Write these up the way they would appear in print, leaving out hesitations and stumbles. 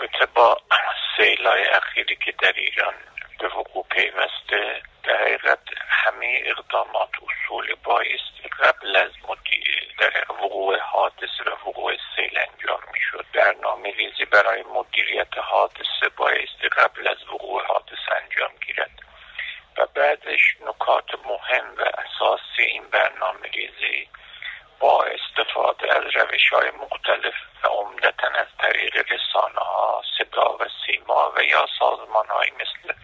رابطه با سیلای اخیری که در ایران به وقوع پیوسته، در حقیقت همه اقدامات اصول بایستی قبل از وقوع حادثه و وقوع سیل انجام می شد. برنامه ریزی برای مدیریت حادثه بایستی قبل از وقوع حادثه انجام گیرد و بعدش نکات مهم و اساسی این برنامه ریزی با استفاده از روش‌های مختلف و عمدتاً از طریق رسانه‌ها، صدا و سیما و یا سازمان‌هایی مثل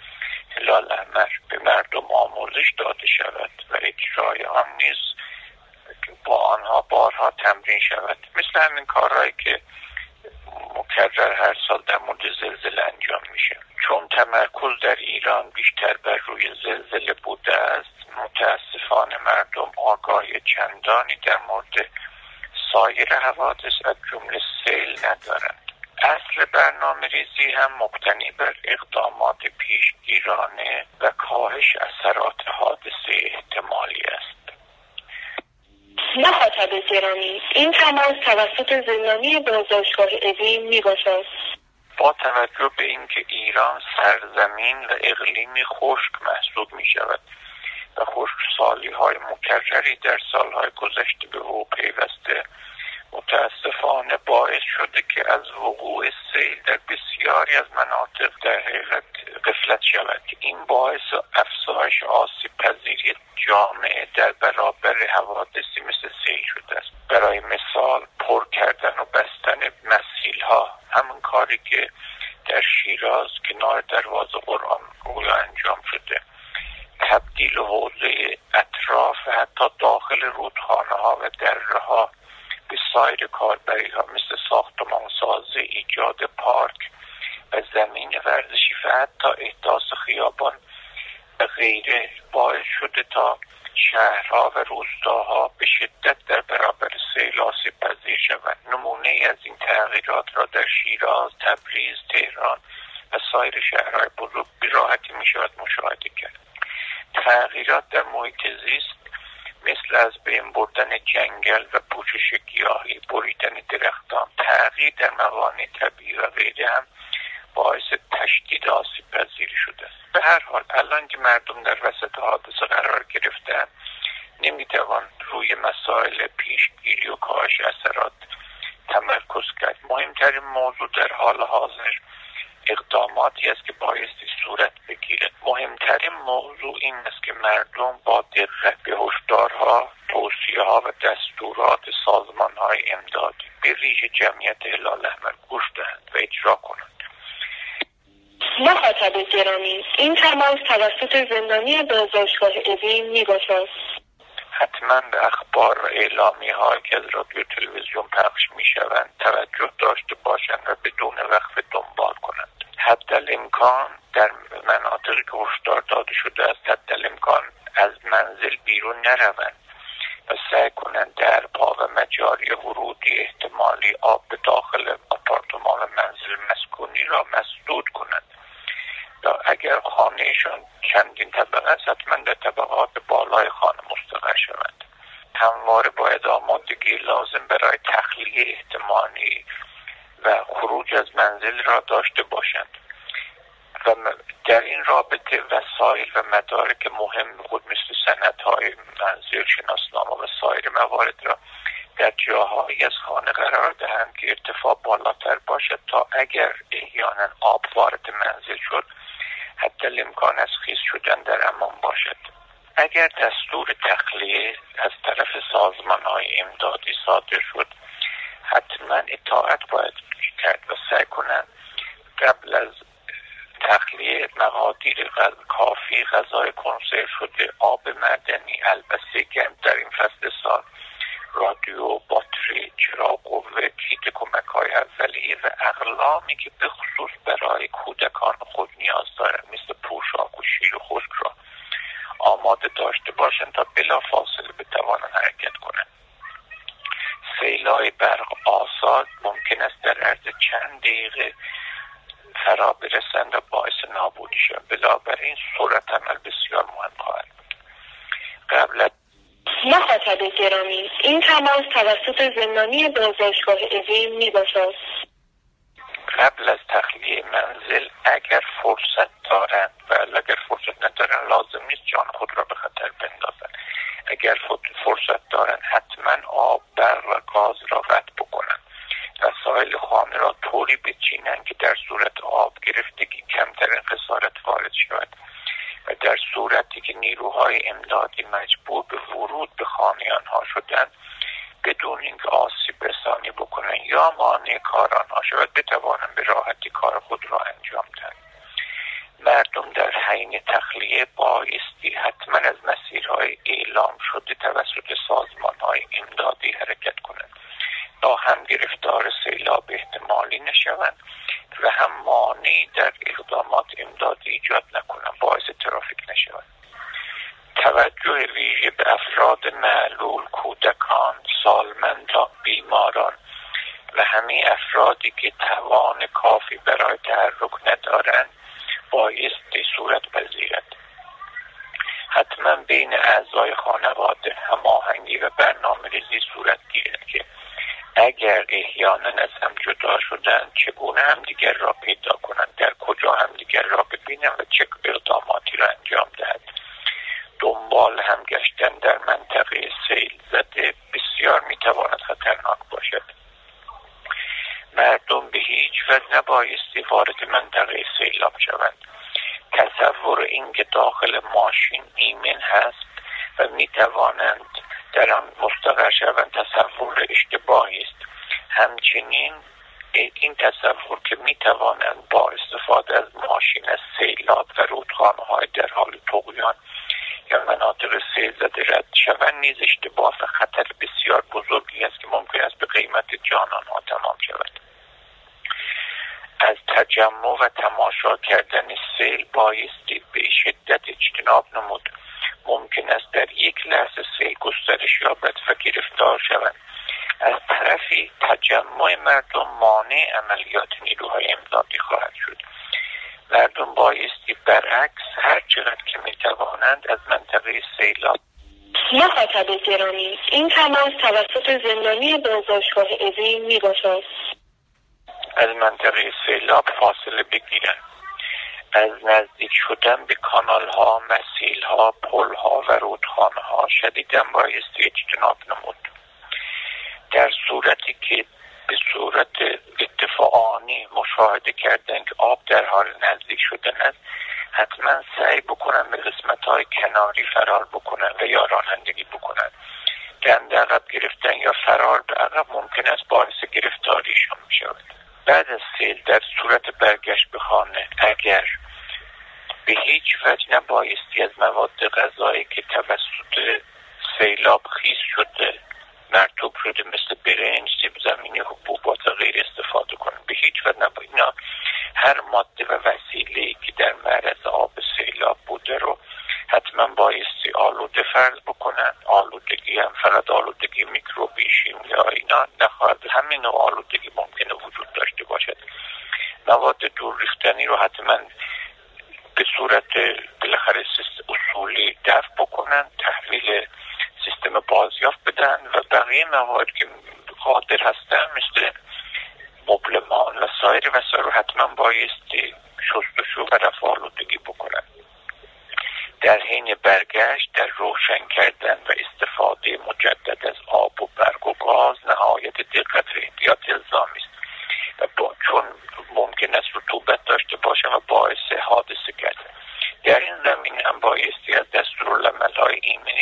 هلال احمر به مردم آموزش داده شود و اجرای آن نیز با آنها بارها تمرین شود. مثل همین کارهایی که مکرر هر سال در مورد زلزله انجام میشه. چون تمرکز در ایران بیشتر بر روی زلزله بوده است، متاسفانه مردم آگاهی چندانی در مورد سایر حوادث از جمله سیل ندارند. اصل برنامه ریزی هم مبتنی بر اقدامات پیشگیرانه و کاهش اثرات حادثه احتمالی است. مخاطب گرامی، این تماس توسط زندانی بازداشتگاه اوین می‌باشد. با توجه به اینکه ایران سرزمین و اقلیمی خشک محسوب می‌شود و خشکسالی‌های مکرری در سال‌های گذشته به او پیوسته، متاسفانه باعث شده که از وقوع سیل در بسیاری از مناطق در حقیقت غفلت شود. این باعث افزایش آسیب پذیری جامعه در برابر حوادثی مثل سیل شده است. برای مثال پر کردن و بستن مسیل‌ها، همون کاری که در شیراز کنار دروازه قرآن انجام شده، تبدیل حوضه اطراف و حتی داخل رودخانه‌ها و دره‌ها به سایر کاربری‌ها مثل ساختمانسازی، ایجاد پارک و زمین ورزشی و حتی احداث خیابان و غیره باعث شده تا شهرها و روستاها به شدت در برابر سیل آسیب پذیر شوند. نمونه‌ای از این تغییرات را در شیراز، تبریز، تهران و سایر شهرهای بزرگ به راحتی می‌شود مشاهده کرد. تغییرات در محیط زیست مثل از بین بردن جنگل و پوشش گیاهی، بریدن درختان، تغییر در موانع طبیعی و غیره هم باعث تشدید آسیب پذیری شده است. به هر حال الان که مردم در وسط حادثه قرار گرفتند، نمیتوان روی مسائل پیشگیری و کاهش اثرات تمرکز کرد. مهمترین موضوع در حال حاضر اقداماتی است که بایستی صورت بگیرد. مهمترین موضوع این است که مردم با دقت به هشدارها، توصیه‌ها و دستورات سازمان‌های امدادی، به ویژه جمعیت هلال احمر گوش دهند و اجرا کنند. مخاطب گرامی، این تماس توسط زندانی بازداشتگاه اوین می‌باشد. حتما به اخبار و اعلامیه‌هایی که از رادیو تلویزیون پخش می‌شوند توجه داشته باشند و بدون وقفه دنبال کنند. حدالامکان در مناطقی که هشدار داده شده است، حدالامکان از منزل بیرون نروند و سعی کنند درها و مجاری ورودی احتمالی آب به داخل آپارتمان و منزل مسکونی را مسدود کنند. اگر خانهشان چندین طبقه است، حتما در طبقات بالای خانه مستقر شوند. همواره با اقداماتی لازم برای تخلیه احتمالی و خروج از منزل را داشته باشند و در این رابطه وسایل و مدارک مهم خود مثل سندهای منزل، شناسنامه و سایر موارد را در جاهایی از خانه قرار دهند که ارتفاع بالاتر باشد تا اگر احیانا آب وارد منزل شد، حتی امکان از خیس شدن در امان باشد. اگر دستور تخلیه از طرف سازمان‌های امدادی صادر شد، حتما اطاعت باید کرد و سعی کنند قبل از تخلیه مقادیر کافی غذای کنسرو شده، آب معدنی، البسه گرم در این فصل سال، رادیو، باتری، چراغ قوه، کیت کمک‌های اولیه و اقلامی که به خصوص برای کودکان خود نیاز دارند مثل پوشاک و شیر و خشک را آماده داشته باشند تا بلافاصله بتوانند حرکت کنند. سیل‌های برق آسا ممکن است در عرض چند دقیقه فرا برسند و باعث نابودی شوند. بنابراین سرعت عمل بسیار مهم خواهد بود. قبل از مخاطب گرامی، این تماس توسط زندانی بازداشتگاه اوین می‌باشد. قبل از اهالی منزل اگر فرصت دارند و اگر فرصت ندارند لازم نیست جان خود را به خطر بندازند. اگر فرصت دارند حتما آب، برق و گاز را قطع بکنند. وسایل خانه را طوری بچینند که در صورت آب گرفتگی کمترین خسارت وارد شود و در صورتی که نیروهای امدادی مجبور به ورود به خانه آنها شدند بدون اینکه آسیب رسانی بکنند یا مانع کار آنها شود بتوانند به راحتی کار خود را انجام دهند. مردم در حین تخلیه بایستی حتما از مسیرهای اعلام شده توسط سازمانهای امدادی حرکت کنند تا هم گرفتار سیلاب احتمالی نشوند و هم مانعی در اقدامات امدادی ایجاد نکنند، باعث ترافیک نشوند. توجه ویژه به افراد معلول، کودکان، سالمندان، بیماران و همه افرادی که توان کافی برای تحرک ندارند بایستی صورت پذیرد. حتما بین اعضای خانواده هماهنگی و برنامه‌ریزی صورت گیرد که اگر احیانا از هم جدا شدند چگونه همدیگر را پیدا کنند، در کجا همدیگر را ببینند و چه اقداماتی را انجام دهند. دنبال هم گشتن در منطقه سیل زده بسیار میتواند خطرناک باشد. مردم به هیچ وجه نبایستی وارد منطقه سیلاب شوند. تصور اینکه داخل ماشین ایمن هست و میتوانند در آن مستقر شوند تصور اشتباهی است. همچنین این تصور که میتوانند با استفاده از ماشین از سیلاب و رودخانه‌های در حال طغیان یا مناطق سیل زده رد شوند نیز اشتباه و خطر بسیار بزرگی است که ممکن است به قیمت جان آنها تمام شود. از تجمع و تماشا کردن سیل بایستی به شدت اجتناب نمود. ممکن است در یک لحظه سیل گسترش یابد و گرفتار شوند. از طرفی تجمع مردم مانع عملیات نیروهای امدادی خواهد شد. مردم بایستی برعکس هر چقدر که میتوانند از منطقه سیلاب مخاطب گرامی، این تماس توسط زندانی بازداشتگاه اوین میباشد از منطقه سیلاب فاصله بگیرند. از نزدیک شدن به کانالها، مسیلها، پلها و رودخانه‌ها شدیداً بایستی اجتناب نمود. در صورتی که به صورت اتفاقی مشاهده کردن که آب در حال نزدیک شدن است حتما سعی بکنن به قسمت‌های کناری فرار بکنن و یا رانندگی بکنن. دند عقب گرفتن یا فرار به عقب ممکن است باعث گرفتاریشان شود. بعد از سیل در صورت برگشت به خانه اگر به هیچ وجه نبایستی از مواد غذایی که توسط سیلاب خیس شده مرطوب شده مثل برنج، سیب زمینی، حبوبات و غیر استفاده کنند. به هیچ وجه نباید هر ماده و وسیله‌ای که در معرض آب سیلاب بوده رو حتما بایستی آلوده فرض بکنند. آلودگی هم فقط آلودگی میکروبی، شیمیایی نخواهد، همه نوع آلودگی ممکنه وجود داشته باشد. مواد دور ریختنی رو حتما به صورت بالاخره اصولی دفع بکنند، تحویل سیستم بازیافت بدن و بقیه مواد که قادر هستن مثل مبلمان و سایر وسایل رو حتما بایستی شستشو و رفع آلودگی بکنند. در حین برگشت در روشن کردن و استفاده مجدد از آب و برق و گاز نهایت دقت و احتیاط الزامی است و چون ممکن است رطوبت داشته باشه و باعث حادثه گردد. در این زمینه هم بایستی از دستورالعمل‌های ایمنی